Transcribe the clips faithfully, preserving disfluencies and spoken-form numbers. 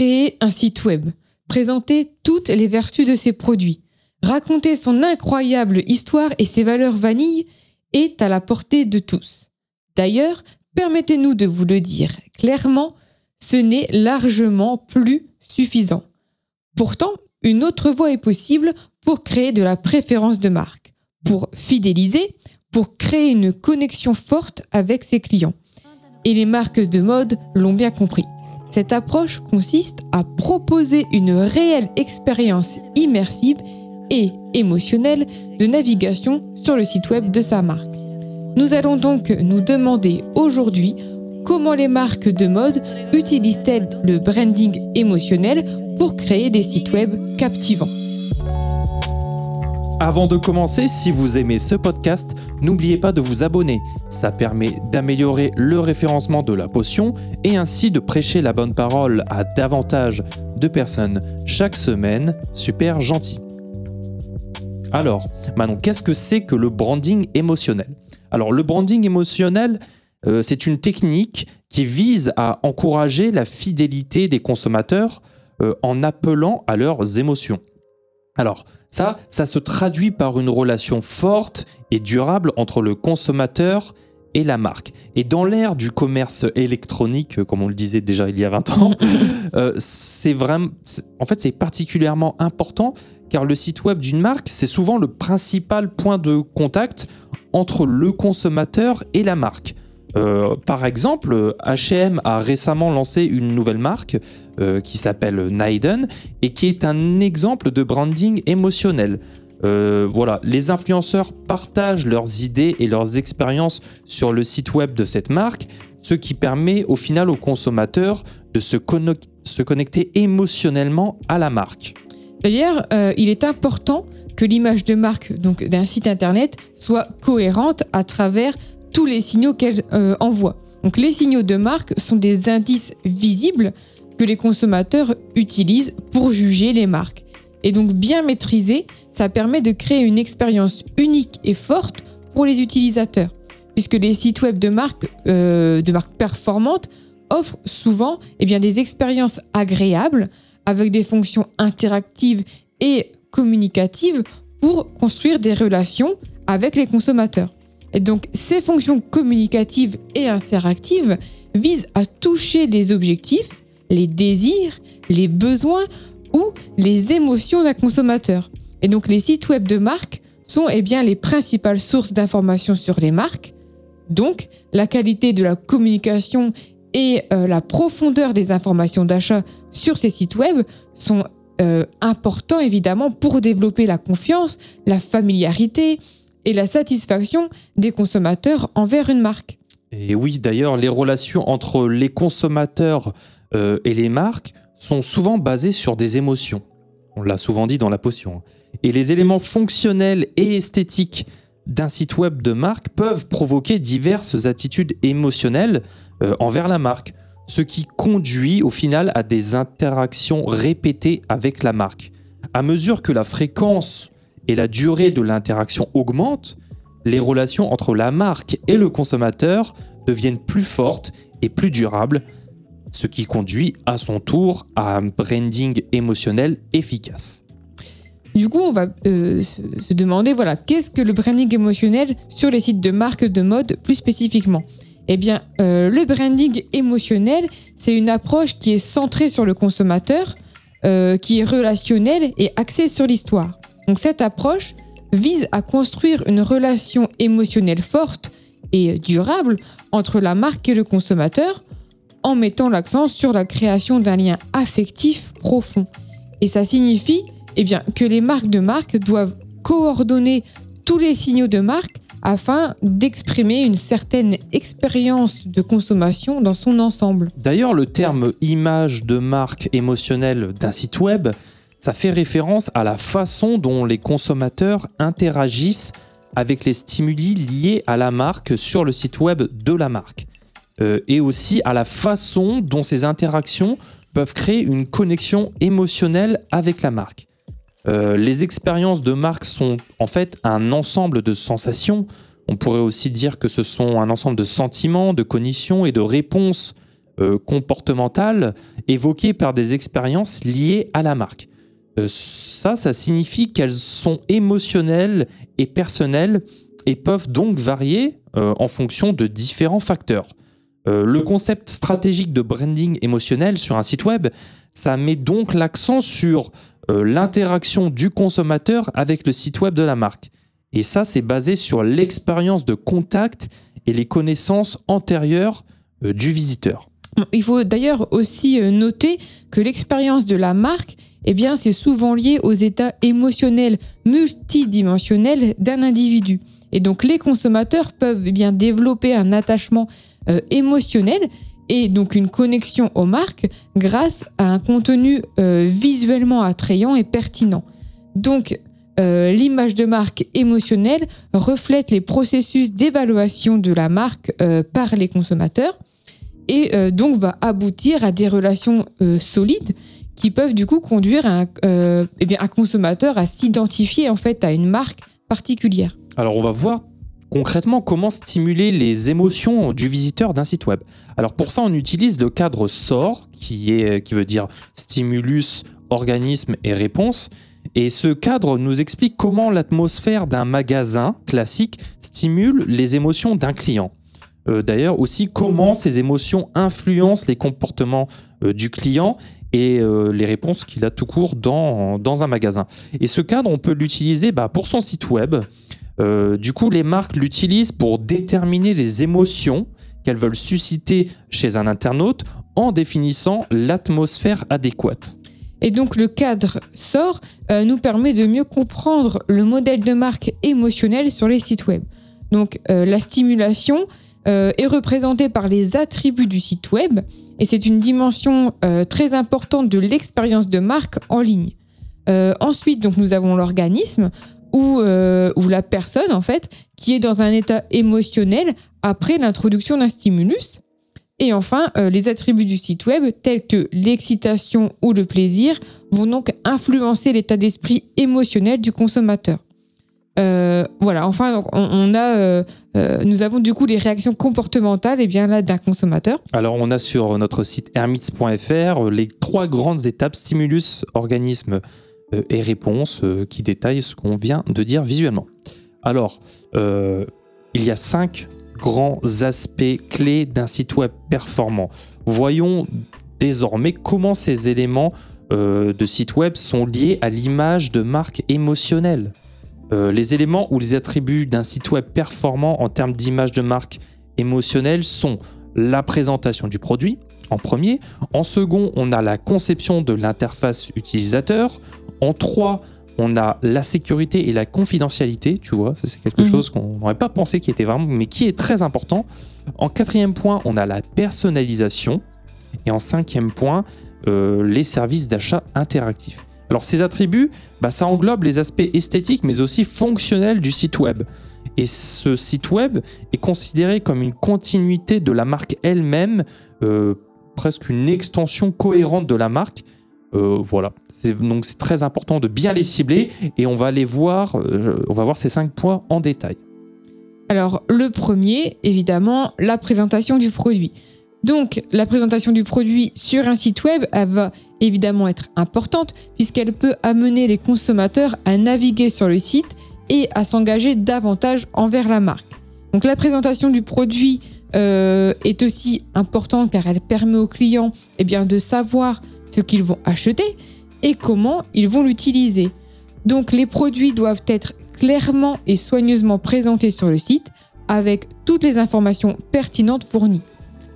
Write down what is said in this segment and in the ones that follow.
Créer un site web, présenter toutes les vertus de ses produits, raconter son incroyable histoire et ses valeurs vanille est à la portée de tous. D'ailleurs, permettez-nous de vous le dire clairement, ce n'est largement plus suffisant. Pourtant, une autre voie est possible pour créer de la préférence de marque, pour fidéliser, pour créer une connexion forte avec ses clients. Et les marques de mode l'ont bien compris. Cette approche consiste à proposer une réelle expérience immersive et émotionnelle de navigation sur le site web de sa marque. Nous allons donc nous demander aujourd'hui comment les marques de mode utilisent-elles le branding émotionnel pour créer des sites web captivants. Avant de commencer, si vous aimez ce podcast, n'oubliez pas de vous abonner. Ça permet d'améliorer le référencement de la potion et ainsi de prêcher la bonne parole à davantage de personnes chaque semaine. Super gentil. Alors, Manon, qu'est-ce que c'est que le branding émotionnel ? Alors, le branding émotionnel, euh, c'est une technique qui vise à encourager la fidélité des consommateurs euh, en appelant à leurs émotions. Alors, ça, ça se traduit par une relation forte et durable entre le consommateur et la marque. Et dans l'ère du commerce électronique, comme on le disait déjà il y a vingt ans, euh, c'est vraiment, c'est, en fait, c'est particulièrement important car le site web d'une marque, c'est souvent le principal point de contact entre le consommateur et la marque. Euh, par exemple, H et M a récemment lancé une nouvelle marque euh, qui s'appelle Naiden et qui est un exemple de branding émotionnel. Euh, voilà, les influenceurs partagent leurs idées et leurs expériences sur le site web de cette marque, ce qui permet au final aux consommateurs de se, conno- se connecter émotionnellement à la marque. D'ailleurs, euh, il est important que l'image de marque donc, d'un site internet soit cohérente à travers tous les signaux qu'elle euh, envoie. Donc, les signaux de marque sont des indices visibles que les consommateurs utilisent pour juger les marques. Et donc, bien maîtriser, ça permet de créer une expérience unique et forte pour les utilisateurs, puisque les sites web de marques euh, de marques performantes offrent souvent eh bien, des expériences agréables avec des fonctions interactives et communicatives pour construire des relations avec les consommateurs. Et donc, ces fonctions communicatives et interactives visent à toucher les objectifs, les désirs, les besoins ou les émotions d'un consommateur. Et donc, les sites web de marque sont eh bien, les principales sources d'informations sur les marques. Donc, la qualité de la communication et euh, la profondeur des informations d'achat sur ces sites web sont euh, importants évidemment pour développer la confiance, la familiarité et la satisfaction des consommateurs envers une marque. Et oui, d'ailleurs, les relations entre les consommateurs euh, et les marques sont souvent basées sur des émotions. On l'a souvent dit dans la potion. Et les éléments fonctionnels et esthétiques d'un site web de marque peuvent provoquer diverses attitudes émotionnelles euh, envers la marque, ce qui conduit au final à des interactions répétées avec la marque. À mesure que la fréquence et la durée de l'interaction augmente, les relations entre la marque et le consommateur deviennent plus fortes et plus durables, ce qui conduit à son tour à un branding émotionnel efficace. Du coup, on va euh, se, se demander, voilà, qu'est-ce que le branding émotionnel sur les sites de marques de mode plus spécifiquement ? Eh bien, euh, le branding émotionnel, c'est une approche qui est centrée sur le consommateur, euh, qui est relationnelle et axée sur l'histoire. Donc cette approche vise à construire une relation émotionnelle forte et durable entre la marque et le consommateur en mettant l'accent sur la création d'un lien affectif profond. Et ça signifie eh bien, que les marques de marque doivent coordonner tous les signaux de marque afin d'exprimer une certaine expérience de consommation dans son ensemble. D'ailleurs, le terme « image de marque émotionnelle d'un site web » ça fait référence à la façon dont les consommateurs interagissent avec les stimuli liés à la marque sur le site web de la marque. Euh, et aussi à la façon dont ces interactions peuvent créer une connexion émotionnelle avec la marque. Euh, les expériences de marque sont en fait un ensemble de sensations. On pourrait aussi dire que ce sont un ensemble de sentiments, de cognitions et de réponses euh, comportementales évoquées par des expériences liées à la marque. Euh, ça, ça signifie qu'elles sont émotionnelles et personnelles et peuvent donc varier euh, en fonction de différents facteurs. Euh, le concept stratégique de branding émotionnel sur un site web, ça met donc l'accent sur euh, l'interaction du consommateur avec le site web de la marque. Et ça, c'est basé sur l'expérience de contact et les connaissances antérieures euh, du visiteur. Il faut d'ailleurs aussi noter que l'expérience de la marque, eh bien, c'est souvent lié aux états émotionnels multidimensionnels d'un individu. Et donc, les consommateurs peuvent eh bien développer un attachement euh, émotionnel et donc une connexion aux marques grâce à un contenu euh, visuellement attrayant et pertinent. Donc, euh, l'image de marque émotionnelle reflète les processus d'évaluation de la marque euh, par les consommateurs et euh, donc va aboutir à des relations euh, solides qui peuvent du coup conduire un, euh, eh bien, un consommateur à s'identifier en fait à une marque particulière. Alors on va voir concrètement comment stimuler les émotions du visiteur d'un site web. Alors pour ça on utilise le cadre S O R qui, est, qui veut dire stimulus, organisme et réponse. Et ce cadre nous explique comment l'atmosphère d'un magasin classique stimule les émotions d'un client. Euh, d'ailleurs aussi comment ces émotions influencent les comportements euh, du client et euh, les réponses qu'il a tout court dans, dans un magasin. Et ce cadre, on peut l'utiliser bah, pour son site web. Euh, du coup, les marques l'utilisent pour déterminer les émotions qu'elles veulent susciter chez un internaute en définissant l'atmosphère adéquate. Et donc, le cadre S O R euh, nous permet de mieux comprendre le modèle de marque émotionnel sur les sites web. Donc, euh, la stimulation euh, est représentée par les attributs du site web. Et c'est une dimension euh, très importante de l'expérience de marque en ligne. Euh, ensuite, donc, nous avons l'organisme ou euh, la personne en fait, qui est dans un état émotionnel après l'introduction d'un stimulus. Et enfin, euh, les attributs du site web tels que l'excitation ou le plaisir vont donc influencer l'état d'esprit émotionnel du consommateur. Euh, voilà. Enfin, donc, on, on a, euh, euh, nous avons du coup les réactions comportementales, et eh bien là d'un consommateur. Alors, on a sur notre site hermits point f r les trois grandes étapes stimulus, organisme euh, et réponse, euh, qui détaillent ce qu'on vient de dire visuellement. Alors, euh, il y a cinq grands aspects clés d'un site web performant. Voyons désormais comment ces éléments euh, de site web sont liés à l'image de marque émotionnelle. Euh, les éléments ou les attributs d'un site web performant en termes d'image de marque émotionnelle sont la présentation du produit, en premier. En second, on a la conception de l'interface utilisateur. En trois, on a la sécurité et la confidentialité. Tu vois, ça, c'est quelque mmh. chose qu'on n'aurait pas pensé qui était vraiment, mais qui est très important. En quatrième point, on a la personnalisation. Et en cinquième point, euh, les services d'achat interactifs. Alors ces attributs, bah, ça englobe les aspects esthétiques mais aussi fonctionnels du site web. Et ce site web est considéré comme une continuité de la marque elle-même, euh, presque une extension cohérente de la marque. Euh, voilà. C'est, donc c'est très important de bien les cibler et on va les voir, euh, on va voir ces cinq points en détail. Alors le premier, évidemment, la présentation du produit. Donc, la présentation du produit sur un site web, elle va évidemment être importante puisqu'elle peut amener les consommateurs à naviguer sur le site et à s'engager davantage envers la marque. Donc, la présentation du produit euh, est aussi importante car elle permet aux clients eh bien, de savoir ce qu'ils vont acheter et comment ils vont l'utiliser. Donc, les produits doivent être clairement et soigneusement présentés sur le site avec toutes les informations pertinentes fournies.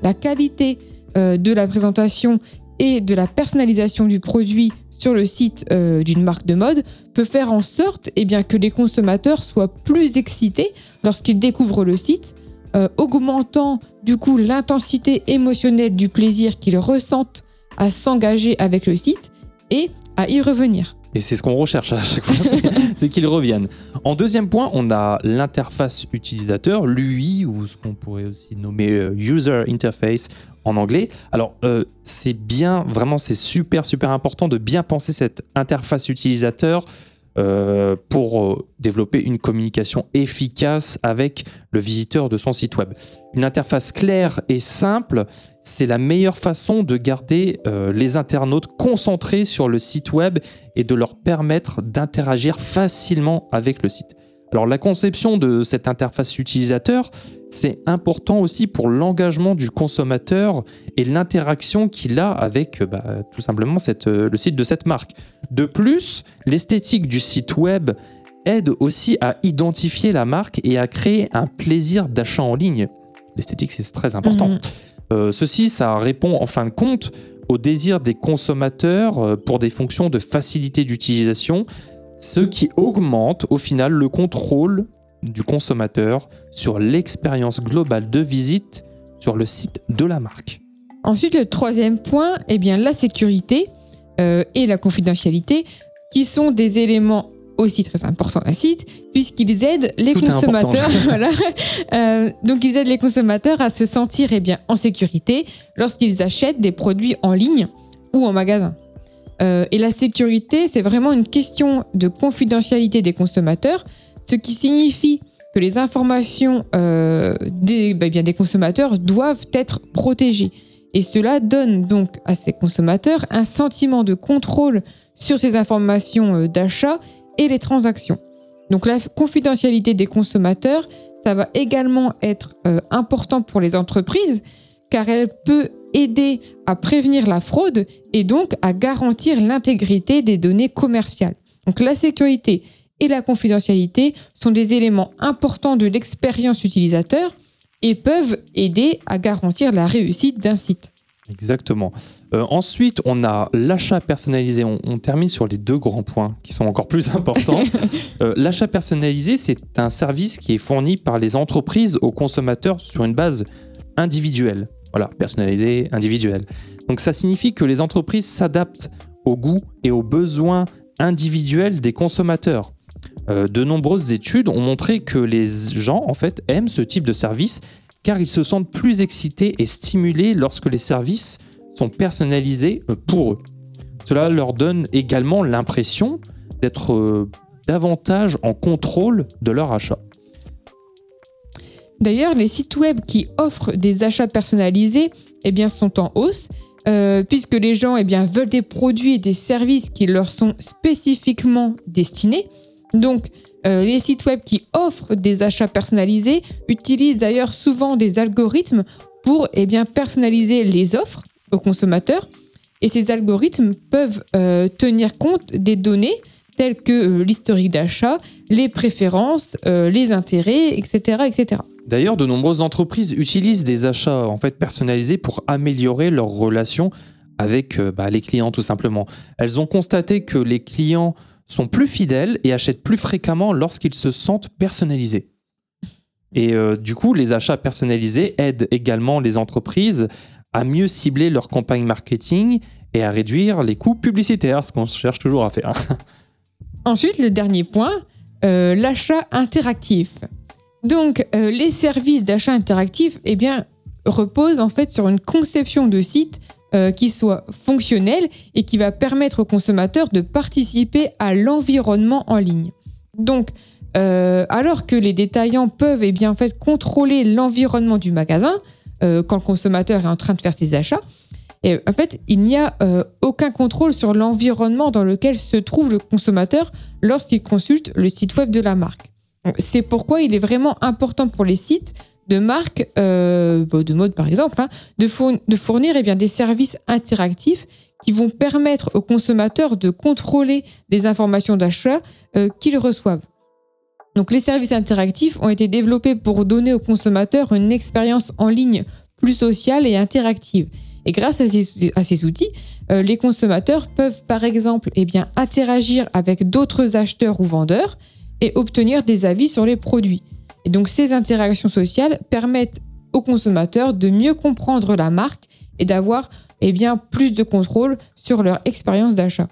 La qualité euh, de la présentation et de la personnalisation du produit sur le site euh, d'une marque de mode peut faire en sorte eh bien, que les consommateurs soient plus excités lorsqu'ils découvrent le site, euh, augmentant du coup l'intensité émotionnelle du plaisir qu'ils ressentent à s'engager avec le site et à y revenir. Et c'est ce qu'on recherche à chaque fois, c'est, c'est qu'ils reviennent. En deuxième point, on a l'interface utilisateur, l'U I, ou ce qu'on pourrait aussi nommer User Interface en anglais. Alors, euh, c'est bien, vraiment, c'est super, super important de bien penser cette interface utilisateur euh, pour développer une communication efficace avec le visiteur de son site web. Une interface claire et simple, c'est la meilleure façon de garder euh, les internautes concentrés sur le site web et de leur permettre d'interagir facilement avec le site. Alors la conception de cette interface utilisateur, c'est important aussi pour l'engagement du consommateur et l'interaction qu'il a avec bah, tout simplement cette, le site de cette marque. De plus, l'esthétique du site web aide aussi à identifier la marque et à créer un plaisir d'achat en ligne. L'esthétique, c'est très important. Mmh. Euh, ceci, ça répond en fin de compte au désir des consommateurs pour des fonctions de facilité d'utilisation, ce qui augmente au final le contrôle du consommateur sur l'expérience globale de visite sur le site de la marque. Ensuite, le troisième point, eh bien, la sécurité euh, et la confidentialité, qui sont des éléments aussi très importants d'un site, puisqu'ils aident les Tout consommateurs voilà, euh, donc ils aident les consommateurs à se sentir eh bien, en sécurité lorsqu'ils achètent des produits en ligne ou en magasin. Euh, et la sécurité, c'est vraiment une question de confidentialité des consommateurs, ce qui signifie que les informations euh, des, bah, bien, des consommateurs doivent être protégées. Et cela donne donc à ces consommateurs un sentiment de contrôle sur ces informations euh, d'achat et les transactions. Donc la confidentialité des consommateurs, ça va également être euh, important pour les entreprises, car elle peut aider à prévenir la fraude et donc à garantir l'intégrité des données commerciales. Donc la sécurité et la confidentialité sont des éléments importants de l'expérience utilisateur et peuvent aider à garantir la réussite d'un site. Exactement. Euh, ensuite, on a l'achat personnalisé. On, on termine sur les deux grands points qui sont encore plus importants. euh, l'achat personnalisé, c'est un service qui est fourni par les entreprises aux consommateurs sur une base individuelle. Voilà, personnalisé, individuel. Donc ça signifie que les entreprises s'adaptent aux goûts et aux besoins individuels des consommateurs. Euh, de nombreuses études ont montré que les gens, en fait, aiment ce type de service car ils se sentent plus excités et stimulés lorsque les services sont personnalisés pour eux. Cela leur donne également l'impression d'être euh, davantage en contrôle de leur achat. D'ailleurs, les sites web qui offrent des achats personnalisés eh bien, sont en hausse, euh, puisque les gens eh bien, veulent des produits et des services qui leur sont spécifiquement destinés. Donc, euh, les sites web qui offrent des achats personnalisés utilisent d'ailleurs souvent des algorithmes pour eh bien, personnaliser les offres aux consommateurs. Et ces algorithmes peuvent euh, tenir compte des données telles que euh, l'historique d'achat, les préférences, euh, les intérêts, et cetera, et cetera. D'ailleurs, de nombreuses entreprises utilisent des achats en fait, personnalisés pour améliorer leurs relations avec euh, bah, les clients, tout simplement. Elles ont constaté que les clients sont plus fidèles et achètent plus fréquemment lorsqu'ils se sentent personnalisés. Et euh, du coup, les achats personnalisés aident également les entreprises à mieux cibler leur campagne marketing et à réduire les coûts publicitaires, ce qu'on cherche toujours à faire. Ensuite, le dernier point, euh, l'achat interactif. Donc, euh, les services d'achat interactif eh bien, reposent en fait sur une conception de site euh, qui soit fonctionnelle et qui va permettre aux consommateurs de participer à l'environnement en ligne. Donc, euh, alors que les détaillants peuvent eh bien, en fait, contrôler l'environnement du magasin euh, quand le consommateur est en train de faire ses achats, et en fait, il n'y a euh, aucun contrôle sur l'environnement dans lequel se trouve le consommateur lorsqu'il consulte le site web de la marque. C'est pourquoi il est vraiment important pour les sites de marques, euh, de mode par exemple, hein, de fournir, de fournir eh bien, des services interactifs qui vont permettre aux consommateurs de contrôler les informations d'achat euh, qu'ils reçoivent. Donc, les services interactifs ont été développés pour donner aux consommateurs une expérience en ligne plus sociale et interactive. Et grâce à ces, à ces outils, euh, les consommateurs peuvent par exemple eh bien, interagir avec d'autres acheteurs ou vendeurs et obtenir des avis sur les produits. Et donc ces interactions sociales permettent aux consommateurs de mieux comprendre la marque et d'avoir eh bien, plus de contrôle sur leur expérience d'achat.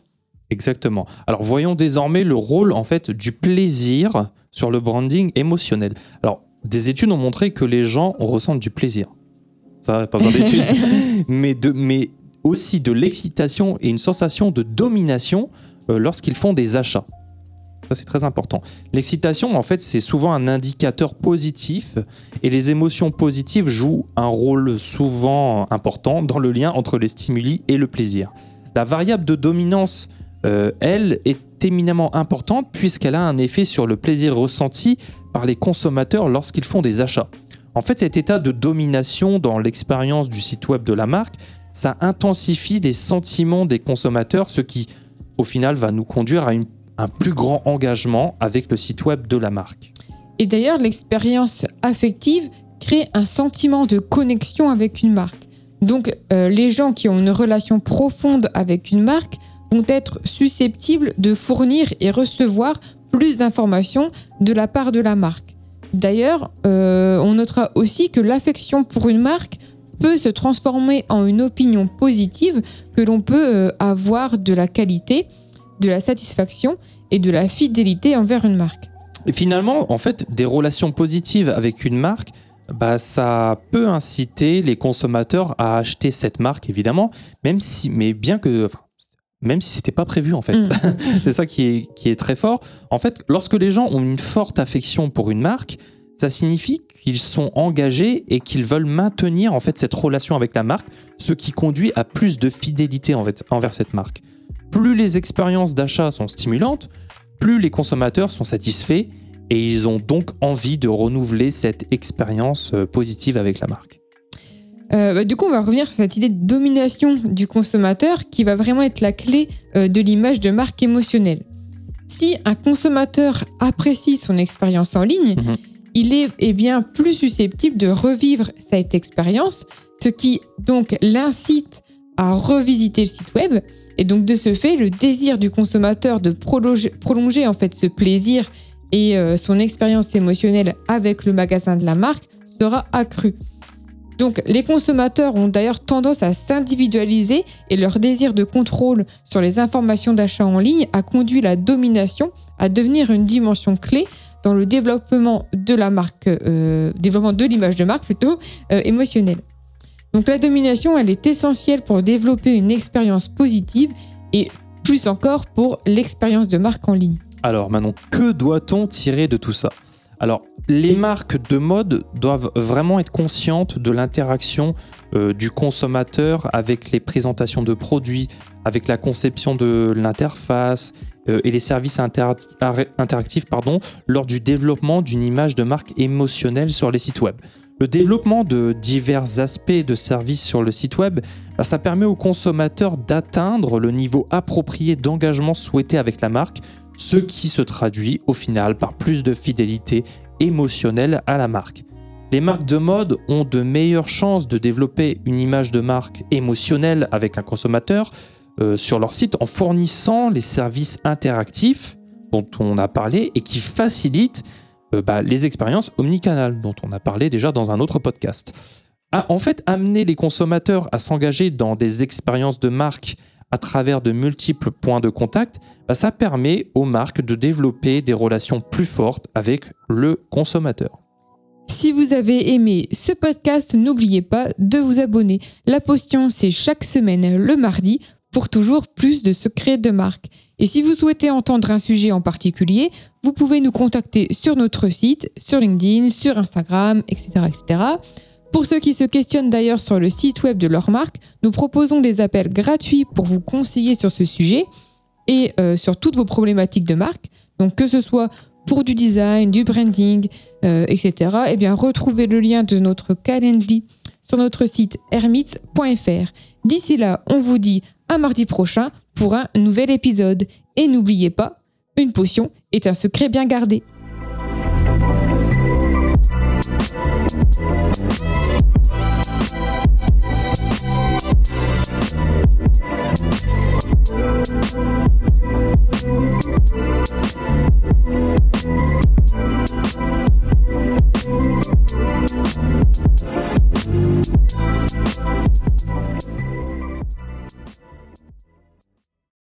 Exactement. Alors voyons désormais le rôle en fait, du plaisir sur le branding émotionnel. Alors des études ont montré que les gens ressentent du plaisir. Ça, pas besoin d'études, mais, de, mais aussi de l'excitation et une sensation de domination euh, lorsqu'ils font des achats. Ça, c'est très important. L'excitation, en fait, c'est souvent un indicateur positif et les émotions positives jouent un rôle souvent important dans le lien entre les stimuli et le plaisir. La variable de dominance, euh, elle, est éminemment importante puisqu'elle a un effet sur le plaisir ressenti par les consommateurs lorsqu'ils font des achats. En fait, cet état de domination dans l'expérience du site web de la marque, ça intensifie les sentiments des consommateurs, ce qui, au final, va nous conduire à une, un plus grand engagement avec le site web de la marque. Et d'ailleurs, l'expérience affective crée un sentiment de connexion avec une marque. Donc, euh, les gens qui ont une relation profonde avec une marque vont être susceptibles de fournir et recevoir plus d'informations de la part de la marque. D'ailleurs, euh, on notera aussi que l'affection pour une marque peut se transformer en une opinion positive que l'on peut euh, avoir de la qualité, de la satisfaction et de la fidélité envers une marque. Et finalement, en fait, des relations positives avec une marque, bah, ça peut inciter les consommateurs à acheter cette marque, évidemment, même si, mais bien que... Enfin, même si c'était pas prévu en fait. Mmh. C'est ça qui est, qui est très fort. En fait, lorsque les gens ont une forte affection pour une marque, ça signifie qu'ils sont engagés et qu'ils veulent maintenir en fait cette relation avec la marque, ce qui conduit à plus de fidélité en fait, envers cette marque. Plus les expériences d'achat sont stimulantes, plus les consommateurs sont satisfaits et ils ont donc envie de renouveler cette expérience positive avec la marque. Euh, bah, du coup, on va revenir sur cette idée de domination du consommateur qui va vraiment être la clé euh, de l'image de marque émotionnelle. Si un consommateur apprécie son expérience en ligne, mmh. il est eh bien, plus susceptible de revivre cette expérience, ce qui donc l'incite à revisiter le site web. Et donc, de ce fait, le désir du consommateur de prolonger, prolonger en fait, ce plaisir et euh, son expérience émotionnelle avec le magasin de la marque sera accru. Donc, les consommateurs ont d'ailleurs tendance à s'individualiser et leur désir de contrôle sur les informations d'achat en ligne a conduit la domination à devenir une dimension clé dans le développement de la marque, euh, développement de l'image de marque plutôt euh, émotionnelle. Donc, la domination, elle est essentielle pour développer une expérience positive et plus encore pour l'expérience de marque en ligne. Alors, Manon, que doit-on tirer de tout ça ? Alors, les marques de mode doivent vraiment être conscientes de l'interaction euh, du consommateur avec les présentations de produits, avec la conception de l'interface euh, et les services interacti- interactifs pardon, lors du développement d'une image de marque émotionnelle sur les sites web. Le développement de divers aspects de services sur le site web, bah, ça permet aux consommateurs d'atteindre le niveau approprié d'engagement souhaité avec la marque, ce qui se traduit au final par plus de fidélité émotionnelle à la marque. Les marques de mode ont de meilleures chances de développer une image de marque émotionnelle avec un consommateur euh, sur leur site en fournissant les services interactifs dont on a parlé et qui facilitent euh, bah, les expériences omnicanales dont on a parlé déjà dans un autre podcast. Ah, en fait, amener les consommateurs à s'engager dans des expériences de marque à travers de multiples points de contact, bah ça permet aux marques de développer des relations plus fortes avec le consommateur. Si vous avez aimé ce podcast, n'oubliez pas de vous abonner. La Potion, c'est chaque semaine le mardi pour toujours plus de secrets de marque. Et si vous souhaitez entendre un sujet en particulier, vous pouvez nous contacter sur notre site, sur LinkedIn, sur Instagram, et cetera et cetera. Pour ceux qui se questionnent d'ailleurs sur le site web de leur marque, nous proposons des appels gratuits pour vous conseiller sur ce sujet et euh, sur toutes vos problématiques de marque. Donc que ce soit pour du design, du branding, euh, et cetera. Eh bien, retrouvez le lien de notre Calendly sur notre site hermits point f r. D'ici là, on vous dit à mardi prochain pour un nouvel épisode. Et n'oubliez pas, une potion est un secret bien gardé.